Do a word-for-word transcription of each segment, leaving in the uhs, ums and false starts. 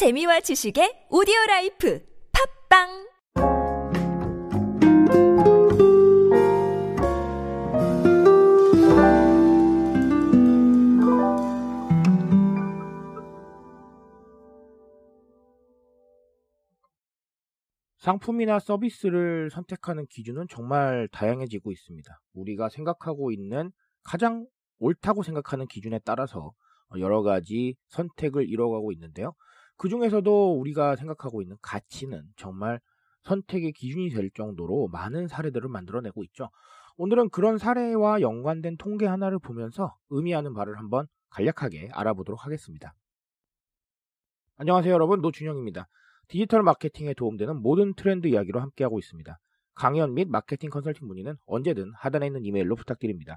재미와 지식의 오디오라이프 팝빵! 상품이나 서비스를 선택하는 기준은 정말 다양해지고 있습니다. 우리가 생각하고 있는 가장 옳다고 생각하는 기준에 따라서 여러 가지 선택을 이뤄가고 있는데요. 그 중에서도 우리가 생각하고 있는 가치는 정말 선택의 기준이 될 정도로 많은 사례들을 만들어내고 있죠. 오늘은 그런 사례와 연관된 통계 하나를 보면서 의미하는 바를 한번 간략하게 알아보도록 하겠습니다. 안녕하세요 여러분, 노준영입니다. 디지털 마케팅에 도움되는 모든 트렌드 이야기로 함께하고 있습니다. 강연 및 마케팅 컨설팅 문의는 언제든 하단에 있는 이메일로 부탁드립니다.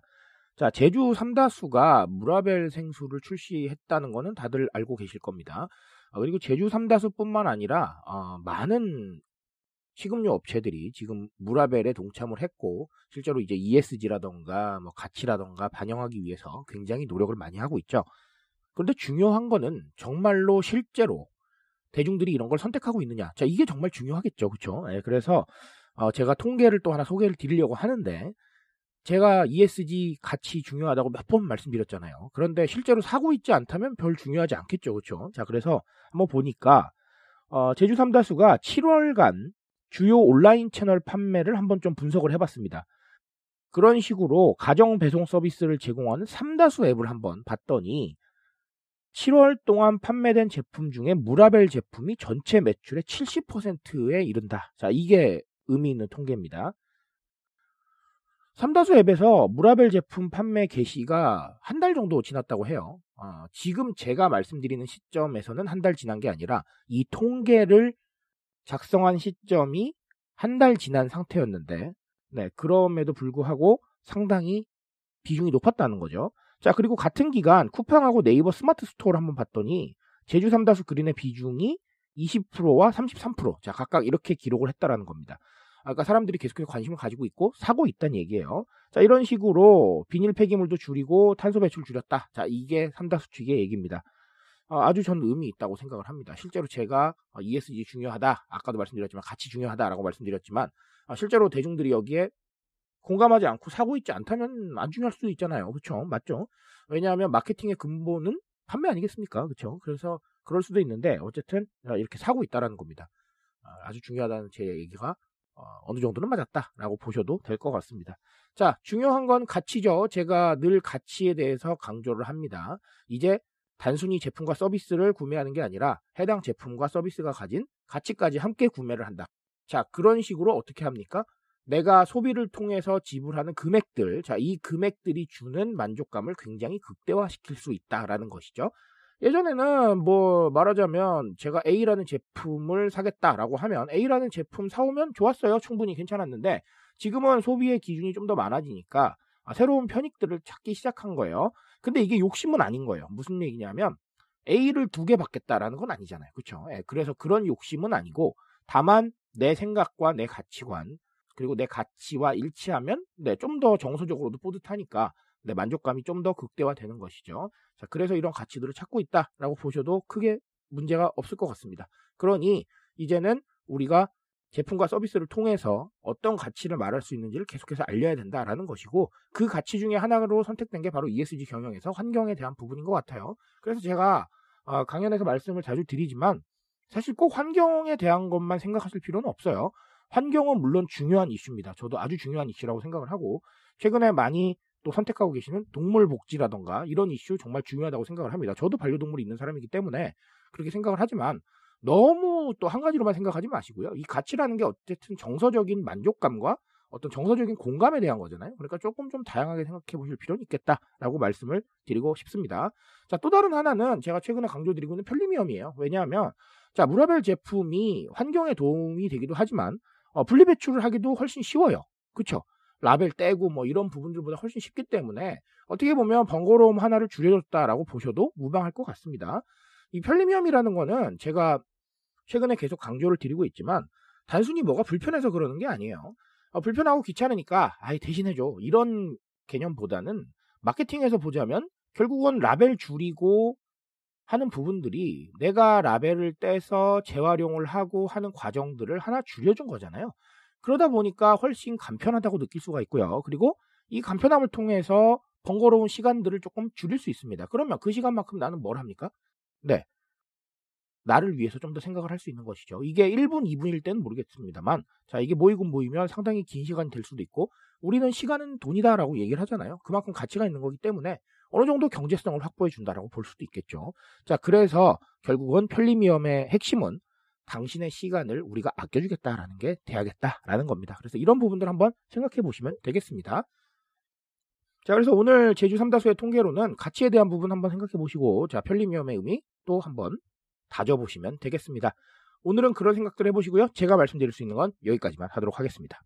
자, 제주 삼다수가 무라벨 생수를 출시했다는 것은 다들 알고 계실 겁니다. 그리고 제주 삼다수뿐만 아니라 어, 많은 식음료 업체들이 지금 무라벨에 동참을 했고 실제로 이제 이에스지라던가 뭐 가치라던가 반영하기 위해서 굉장히 노력을 많이 하고 있죠. 그런데 중요한 거는 정말로 실제로 대중들이 이런 걸 선택하고 있느냐. 자, 이게 정말 중요하겠죠. 그렇죠? 네, 그래서 어, 제가 통계를 또 하나 소개를 드리려고 하는데, 제가 이에스지 가치 중요하다고 몇 번 말씀드렸잖아요. 그런데 실제로 사고 있지 않다면 별 중요하지 않겠죠. 그렇죠? 자, 그래서 한번 보니까 어, 제주 삼다수가 칠월간 주요 온라인 채널 판매를 한번 좀 분석을 해봤습니다. 그런 식으로 가정 배송 서비스를 제공하는 삼다수 앱을 한번 봤더니 칠월 동안 판매된 제품 중에 무라벨 제품이 전체 매출의 칠십 퍼센트에 이른다. 자, 이게 의미 있는 통계입니다. 삼다수 앱에서 무라벨 제품 판매 개시가 한 달 정도 지났다고 해요. 어, 지금 제가 말씀드리는 시점에서는 한 달 지난 게 아니라 이 통계를 작성한 시점이 한 달 지난 상태였는데, 네, 그럼에도 불구하고 상당히 비중이 높았다는 거죠. 자, 그리고 같은 기간 쿠팡하고 네이버 스마트 스토어를 한번 봤더니 제주 삼다수 그린의 비중이 이십 퍼센트와 삼십삼 퍼센트, 자, 각각 이렇게 기록을 했다라는 겁니다. 아까 사람들이 계속해서 관심을 가지고 있고 사고 있다는 얘기예요. 자, 이런 식으로 비닐 폐기물도 줄이고 탄소 배출 줄였다. 자, 이게 삼다수 측의 얘기입니다. 어, 아주 저는 의미 있다고 생각을 합니다. 실제로 제가 이에스지 중요하다, 아까도 말씀드렸지만 가치 중요하다라고 말씀드렸지만 어, 실제로 대중들이 여기에 공감하지 않고 사고 있지 않다면 안 중요할 수도 있잖아요. 그렇죠? 맞죠? 왜냐하면 마케팅의 근본은 판매 아니겠습니까? 그렇죠? 그래서 그럴 수도 있는데 어쨌든 이렇게 사고 있다라는 겁니다. 아주 중요하다는 제 얘기가 어느 정도는 맞았다라고 보셔도 될 것 같습니다. 자, 중요한 건 가치죠. 제가 늘 가치에 대해서 강조를 합니다. 이제 단순히 제품과 서비스를 구매하는 게 아니라 해당 제품과 서비스가 가진 가치까지 함께 구매를 한다. 자, 그런 식으로 어떻게 합니까? 내가 소비를 통해서 지불하는 금액들, 자, 이 금액들이 주는 만족감을 굉장히 극대화시킬 수 있다라는 것이죠. 예전에는 뭐 말하자면 제가 A라는 제품을 사겠다라고 하면 A라는 제품 사오면 좋았어요. 충분히 괜찮았는데 지금은 소비의 기준이 좀 더 많아지니까 새로운 편익들을 찾기 시작한 거예요. 근데 이게 욕심은 아닌 거예요. 무슨 얘기냐면 A를 두 개 받겠다라는 건 아니잖아요. 그렇죠? 그래서 그런 욕심은 아니고 다만 내 생각과 내 가치관, 그리고 내 가치와 일치하면 네, 좀 더 정서적으로도 뿌듯하니까 내 만족감이 좀 더 극대화되는 것이죠. 자, 그래서 이런 가치들을 찾고 있다라고 보셔도 크게 문제가 없을 것 같습니다. 그러니 이제는 우리가 제품과 서비스를 통해서 어떤 가치를 말할 수 있는지를 계속해서 알려야 된다라는 것이고, 그 가치 중에 하나로 선택된 게 바로 이에스지 경영에서 환경에 대한 부분인 것 같아요. 그래서 제가 강연에서 말씀을 자주 드리지만 사실 꼭 환경에 대한 것만 생각하실 필요는 없어요. 환경은 물론 중요한 이슈입니다. 저도 아주 중요한 이슈라고 생각을 하고, 최근에 많이 또 선택하고 계시는 동물복지라던가 이런 이슈 정말 중요하다고 생각을 합니다. 저도 반려동물이 있는 사람이기 때문에 그렇게 생각을 하지만 너무 또 한 가지로만 생각하지 마시고요. 이 가치라는 게 어쨌든 정서적인 만족감과 어떤 정서적인 공감에 대한 거잖아요. 그러니까 조금 좀 다양하게 생각해 보실 필요는 있겠다라고 말씀을 드리고 싶습니다. 자, 또 다른 하나는 제가 최근에 강조드리고 있는 편리미엄이에요. 왜냐하면 자, 무라벨 제품이 환경에 도움이 되기도 하지만 어, 분리배출을 하기도 훨씬 쉬워요. 그쵸? 라벨 떼고 뭐 이런 부분들보다 훨씬 쉽기 때문에 어떻게 보면 번거로움 하나를 줄여줬다라고 보셔도 무방할 것 같습니다. 이 편리미엄이라는 거는 제가 최근에 계속 강조를 드리고 있지만 단순히 뭐가 불편해서 그러는 게 아니에요. 어, 불편하고 귀찮으니까 아예 대신해줘, 이런 개념보다는 마케팅에서 보자면 결국은 라벨 줄이고 하는 부분들이 내가 라벨을 떼서 재활용을 하고 하는 과정들을 하나 줄여준 거잖아요. 그러다 보니까 훨씬 간편하다고 느낄 수가 있고요. 그리고 이 간편함을 통해서 번거로운 시간들을 조금 줄일 수 있습니다. 그러면 그 시간만큼 나는 뭘 합니까? 네, 나를 위해서 좀 더 생각을 할 수 있는 것이죠. 이게 일 분, 이 분일 때는 모르겠습니다만, 자, 이게 모이고 모이면 상당히 긴 시간이 될 수도 있고, 우리는 시간은 돈이다 라고 얘기를 하잖아요. 그만큼 가치가 있는 거기 때문에 어느 정도 경제성을 확보해 준다라고 볼 수도 있겠죠. 자, 그래서 결국은 편리미엄의 핵심은 당신의 시간을 우리가 아껴주겠다라는 게 돼야겠다라는 겁니다. 그래서 이런 부분들 한번 생각해 보시면 되겠습니다. 자, 그래서 오늘 제주 삼다수의 통계로는 가치에 대한 부분 한번 생각해 보시고, 자, 편리미엄의 의미 또 한번 다져보시면 되겠습니다. 오늘은 그런 생각들 해보시고요. 제가 말씀드릴 수 있는 건 여기까지만 하도록 하겠습니다.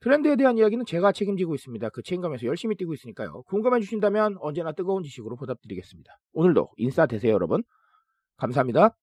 트렌드에 대한 이야기는 제가 책임지고 있습니다. 그 책임감에서 열심히 뛰고 있으니까요. 궁금해 주신다면 언제나 뜨거운 지식으로 보답드리겠습니다. 오늘도 인싸 되세요, 여러분. 감사합니다.